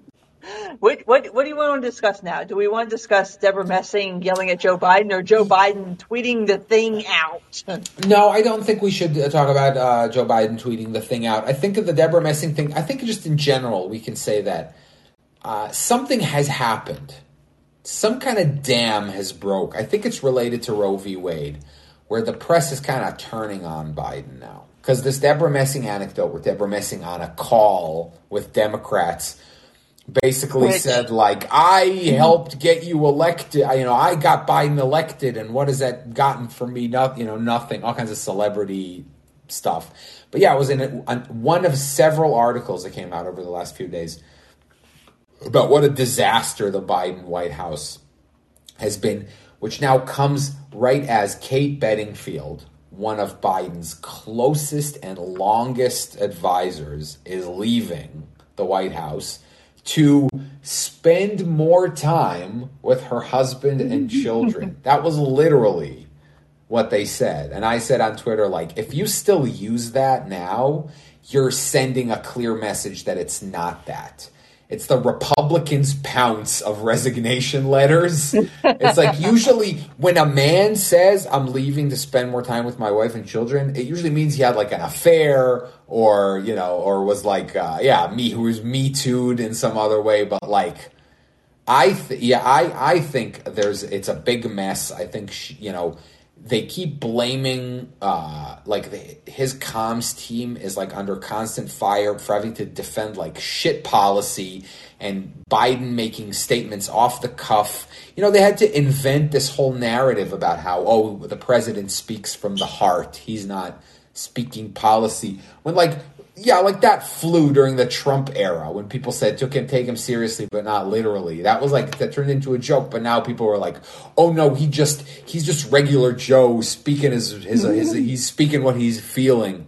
do you want to discuss now? Do we want to discuss Debra Messing yelling at Joe Biden, or Joe Biden tweeting the thing out? No, I don't think we should talk about Joe Biden tweeting the thing out. I think of the Debra Messing thing. I think just in general, we can say that something has happened. Some kind of dam has broke. I think it's related to Roe v. Wade, where the press is kind of turning on Biden now. Because this Debra Messing anecdote with Debra Messing on a call with Democrats basically said, I helped get you elected. I got Biden elected, and what has that gotten for me? Nothing, all kinds of celebrity stuff. But yeah, it was on one of several articles that came out over the last few days about what a disaster the Biden White House has been, which now comes right as Kate Bedingfield, one of Biden's closest and longest advisors, is leaving the White House to spend more time with her husband and children. That was literally what they said. And I said on Twitter, if you still use that now, you're sending a clear message that it's not that. It's the Republicans' pounce of resignation letters. It's usually when a man says, I'm leaving to spend more time with my wife and children, it usually means he had an affair or, or was who was Me Too'd in some other way. But I think it's a big mess. I think, they keep blaming, his comms team is, under constant fire for having to defend, shit policy and Biden making statements off the cuff. You know, they had to invent this whole narrative about how, the president speaks from the heart. He's not speaking policy. When, that flew during the Trump era when people said, take him seriously, but not literally. That was that turned into a joke. But now people were he's just regular Joe speaking his he's speaking what he's feeling.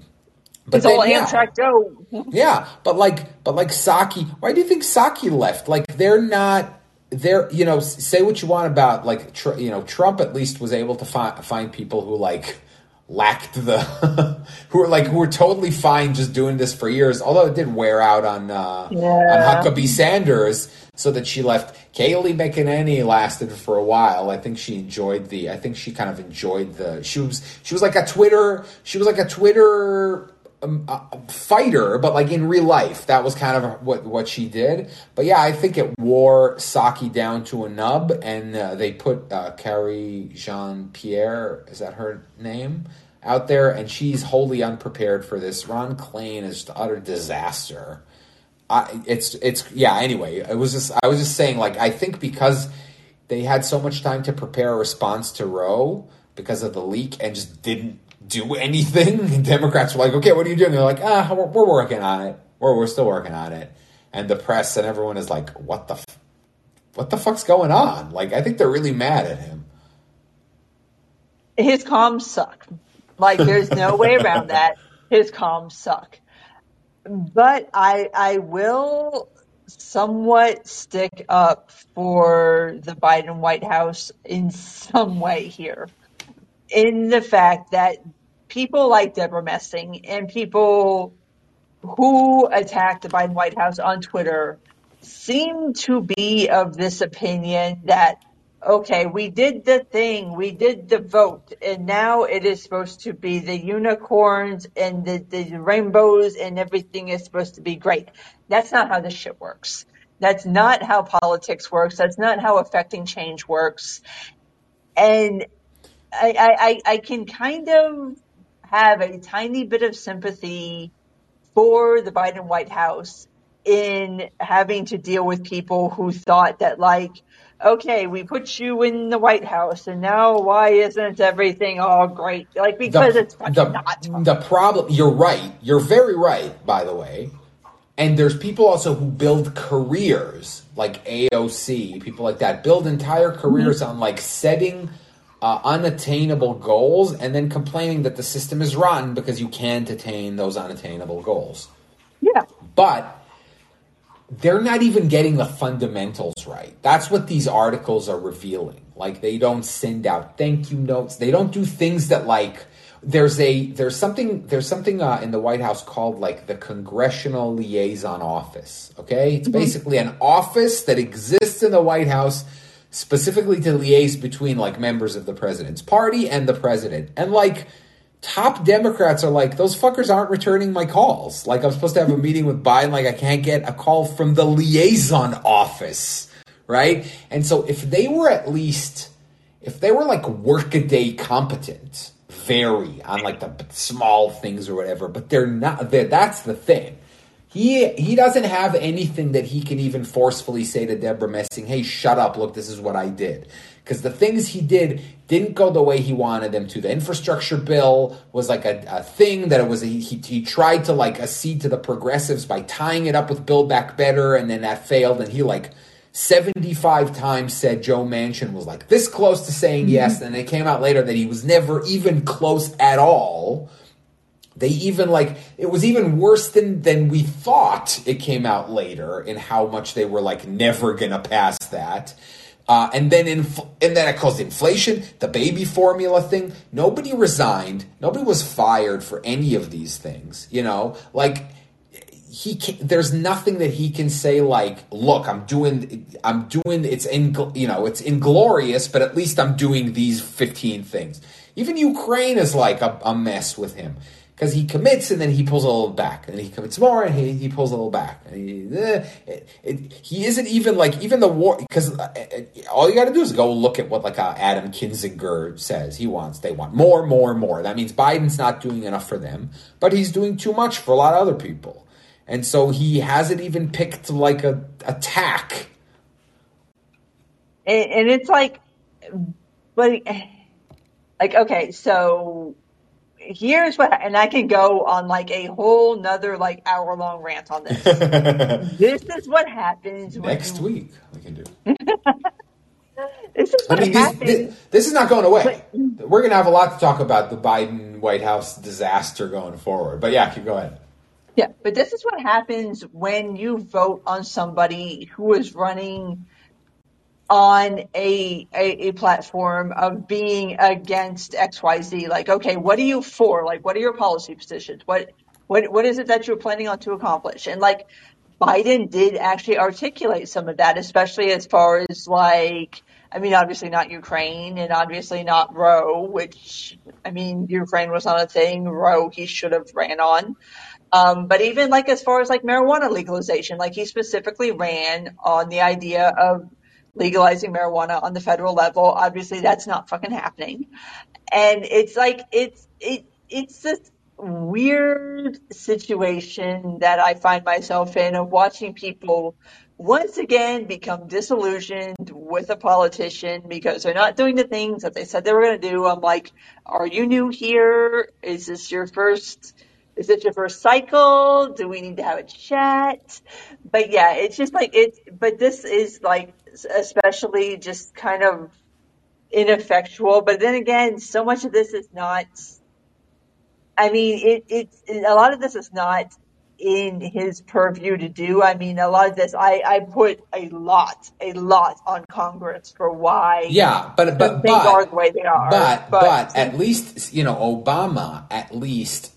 But it's all Amtrak Joe. Yeah. But Psaki, why do you think Psaki left? They're not. There, say what you want about Trump at least was able to find people who lacked who were totally fine just doing this for years. Although it did wear out on Huckabee Sanders, so that she left. Kayleigh McEnany lasted for a while. I think she enjoyed the. She was like a Twitter. She was like a Twitter fighter, but in real life, that was kind of what she did. But yeah, I think it wore Psaki down to a nub, and they put Carrie Jean-Pierre, is that her name, out there, and she's wholly unprepared for this. Ron Klain is just utter disaster. Anyway, I was just saying, I think because they had so much time to prepare a response to Roe because of the leak and just didn't do anything. And Democrats were okay, what are you doing? They're we're working on it. We're still working on it. And the press and everyone is what the fuck's going on? I think they're really mad at him. His comms suck. There's no way around that. His comms suck. But I will somewhat stick up for the Biden White House in some way here. In the fact that people like Debra Messing and people who attacked the Biden White House on Twitter seem to be of this opinion that, we did the thing, we did the vote, and now it is supposed to be the unicorns and the rainbows and everything is supposed to be great. That's not how this shit works. That's not how politics works. That's not how affecting change works. And I can kind of have a tiny bit of sympathy for the Biden White House in having to deal with people who thought that we put you in the White House and now why isn't everything all great? Because it's not. The problem, you're right. You're very right, by the way. And there's people also who build careers like AOC, people like that, build entire careers on setting unattainable goals and then complaining that the system is rotten because you can't attain those unattainable goals. Yeah. But they're not even getting the fundamentals right. That's what these articles are revealing. They don't send out thank you notes. They don't do things that there's something in the White House called the Congressional Liaison Office. Okay. It's basically an office that exists in the White House specifically to liaise between members of the president's party and the president. And top Democrats are those fuckers aren't returning my calls. I'm supposed to have a meeting with Biden. I can't get a call from the liaison office. Right. And so if they were workaday competent, very on the small things or whatever, but they're not there. That's the thing. He doesn't have anything that he can even forcefully say to Debra Messing, hey, shut up, look, this is what I did. Because the things he did didn't go the way he wanted them to. The infrastructure bill was a thing that it was he tried to accede to the progressives by tying it up with Build Back Better, and then that failed, and he 75 times said Joe Manchin was this close to saying yes, and it came out later that he was never even close at all. They even it was even worse than we thought. It came out later in how much they were never going to pass that. And then it caused inflation, the baby formula thing. Nobody resigned. Nobody was fired for any of these things. There's nothing that he can say look, I'm doing it's inglorious, but at least I'm doing these 15 things. Even Ukraine is a mess with him. Because he commits and then he pulls a little back. And he commits more and he pulls a little back. And he isn't even like, even the war, because all you got to do is go look at what like Adam Kinzinger says he wants. They want more. That means Biden's not doing enough for them, but he's doing too much for a lot of other people. And so he hasn't even picked like a tack. And it's like, but like, okay, so here's what, and I can go on like a whole nother like hour long rant on this. This is what happens next week. We can do. This is what happens. This is not going away. But we're going to have a lot to talk about the Biden White House disaster going forward. But yeah, keep going. Yeah, but this is what happens when you vote on somebody who is running on a platform of being against XYZ. Like, okay, what are you for? Like, what are your policy positions? What is it that you're planning on to accomplish? And like Biden did actually articulate some of that, especially as far as like, I mean, obviously not Ukraine and obviously not Roe, which, I mean, Ukraine was not a thing. Roe he should have ran on. But even like as far as like marijuana legalization, like he specifically ran on the idea of legalizing marijuana on the federal level. Obviously that's not fucking happening. And it's like, it's this weird situation that I find myself in of watching people once again become disillusioned with a politician because they're not doing the things that they said they were going to do. I'm like, are you new here? Is this your first cycle? Do we need to have a chat? But yeah, it's just like but this is like especially just kind of ineffectual. But then again, so much of this is not, I mean, a lot of this is not in his purview to do. I mean, a lot of this, I put a lot on Congress for why. Yeah, but things are the way they are. But at least, you know, Obama at least,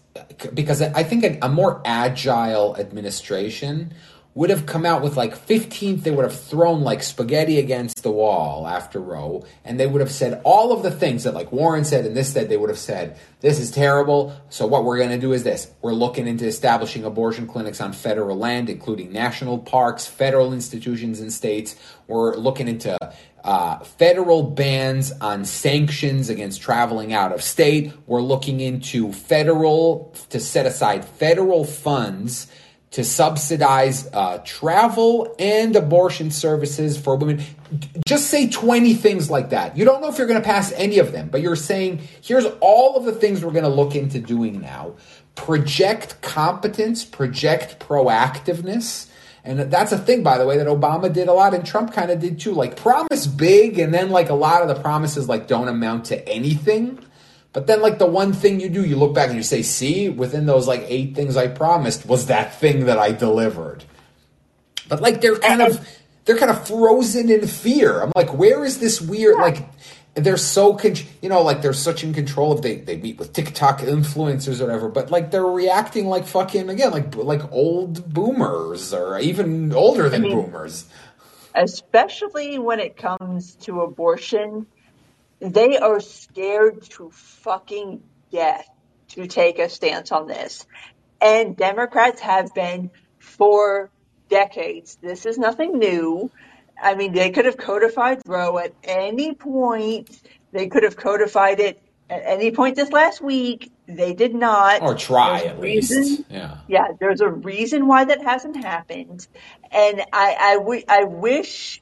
because I think a more agile administration would have come out with like 15th. They would have thrown like spaghetti against the wall after Roe. And they would have said all of the things that like Warren said and this said, they would have said, this is terrible. So what we're going to do is this. We're looking into establishing abortion clinics on federal land, including national parks, federal institutions and states. We're looking into federal bans on sanctions against traveling out of state. We're looking into to set aside federal funds to subsidize travel and abortion services for women. Just say 20 things like that. You don't know if you're going to pass any of them, but you're saying, here's all of the things we're going to look into doing now. Project competence, project proactiveness. And that's a thing, by the way, that Obama did a lot and Trump kind of did too. Like promise big and then like a lot of the promises like don't amount to anything. But then like the one thing you do, you look back and you say, see, within those like 8 things I promised was that thing that I delivered. But like they're kind of frozen in fear. I'm like, where is this weird, like they're so, you know, like they're such in control of, they meet with TikTok influencers or whatever, but like they're reacting like fucking, again, like old boomers or even older than boomers. Especially when it comes to abortion, they are scared to fucking death to take a stance on this. And Democrats have been for decades. This is nothing new. I mean, they could have codified Roe at any point. They could have codified it at any point this last week. They did not. Or try, at least. Yeah. Yeah, there's a reason why that hasn't happened. And I wish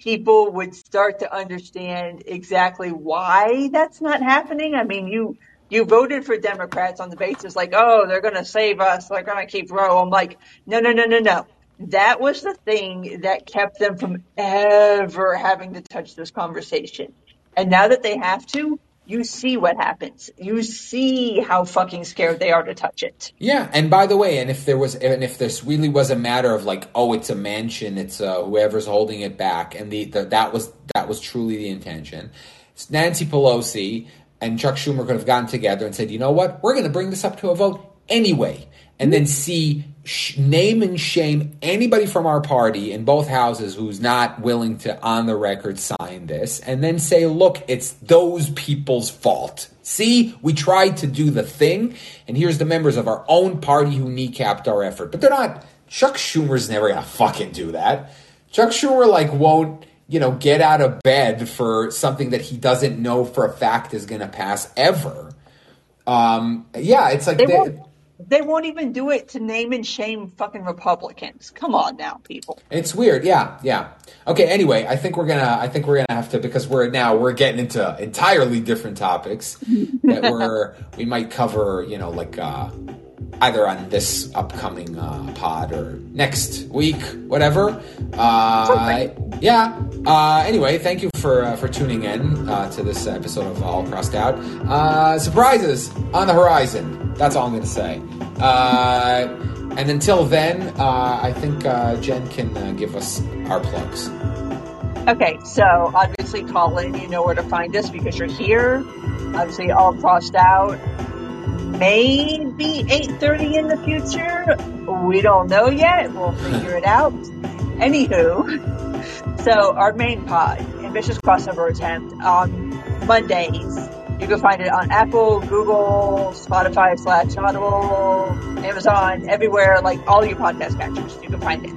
people would start to understand exactly why that's not happening. I mean, you voted for Democrats on the basis like, oh, they're going to save us. They're going to keep Roe. I'm like, no. That was the thing that kept them from ever having to touch this conversation. And now that they have to, you see what happens. You see how fucking scared they are to touch it. Yeah. And by the way, if this really was a matter of like, oh, it's a mansion, it's whoever's holding it back. And that was truly the intention. Nancy Pelosi and Chuck Schumer could have gotten together and said, you know what? We're going to bring this up to a vote anyway. And then see, name and shame anybody from our party in both houses who's not willing to on the record sign this, and then say, look, it's those people's fault. See, we tried to do the thing, and here's the members of our own party who kneecapped our effort. But they're not, Chuck Schumer's never going to fucking do that. Chuck Schumer, like, won't, you know, get out of bed for something that he doesn't know for a fact is going to pass ever. Yeah, it's like... They won't even do it to name and shame fucking Republicans. Come on now, people. It's weird. Yeah. Okay. Anyway, I think we're gonna have to, because we're getting into entirely different topics that we might cover, you know, like either on this upcoming pod or next week, whatever. Yeah. Anyway, thank you for tuning in to this episode of All Crossed Out. Surprises on the horizon. That's all I'm going to say. And until then, I think Jen can give us our plugs. Okay, so obviously, Colin, you know where to find us because you're here. Obviously, All Crossed Out. Maybe 8:30 in the future. We don't know yet. We'll figure it out. Anywho, so our main pod, Ambitious Crossover Attempt, on Mondays. You can find it on Apple, Google, Spotify / Audible, Amazon, everywhere, like all your podcast catchers. You can find it.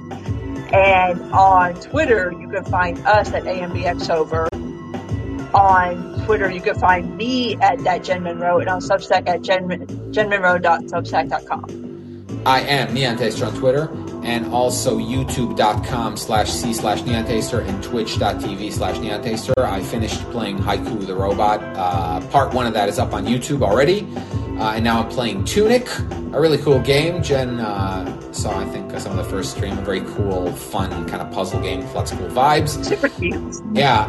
And on Twitter, you can find us at AMBXover. On Twitter, you can find me at that Jen Monroe, and on Substack at jenmonroe.substack.com. I am Neon Taster on Twitter, and also youtube.com/c/Neon Taster and twitch.tv/Neon Taster. I finished playing Haiku the Robot. Part one of that is up on YouTube already. And now I'm playing Tunic, a really cool game. Jen saw, I think, some of the first stream. A very cool, fun kind of puzzle game. Lots of cool vibes. Super cute. Yeah.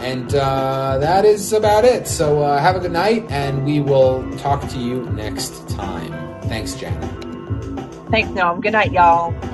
And that is about it. So have a good night, and we will talk to you next time. Thanks, Jen. Thanks, Noam. Good night, y'all.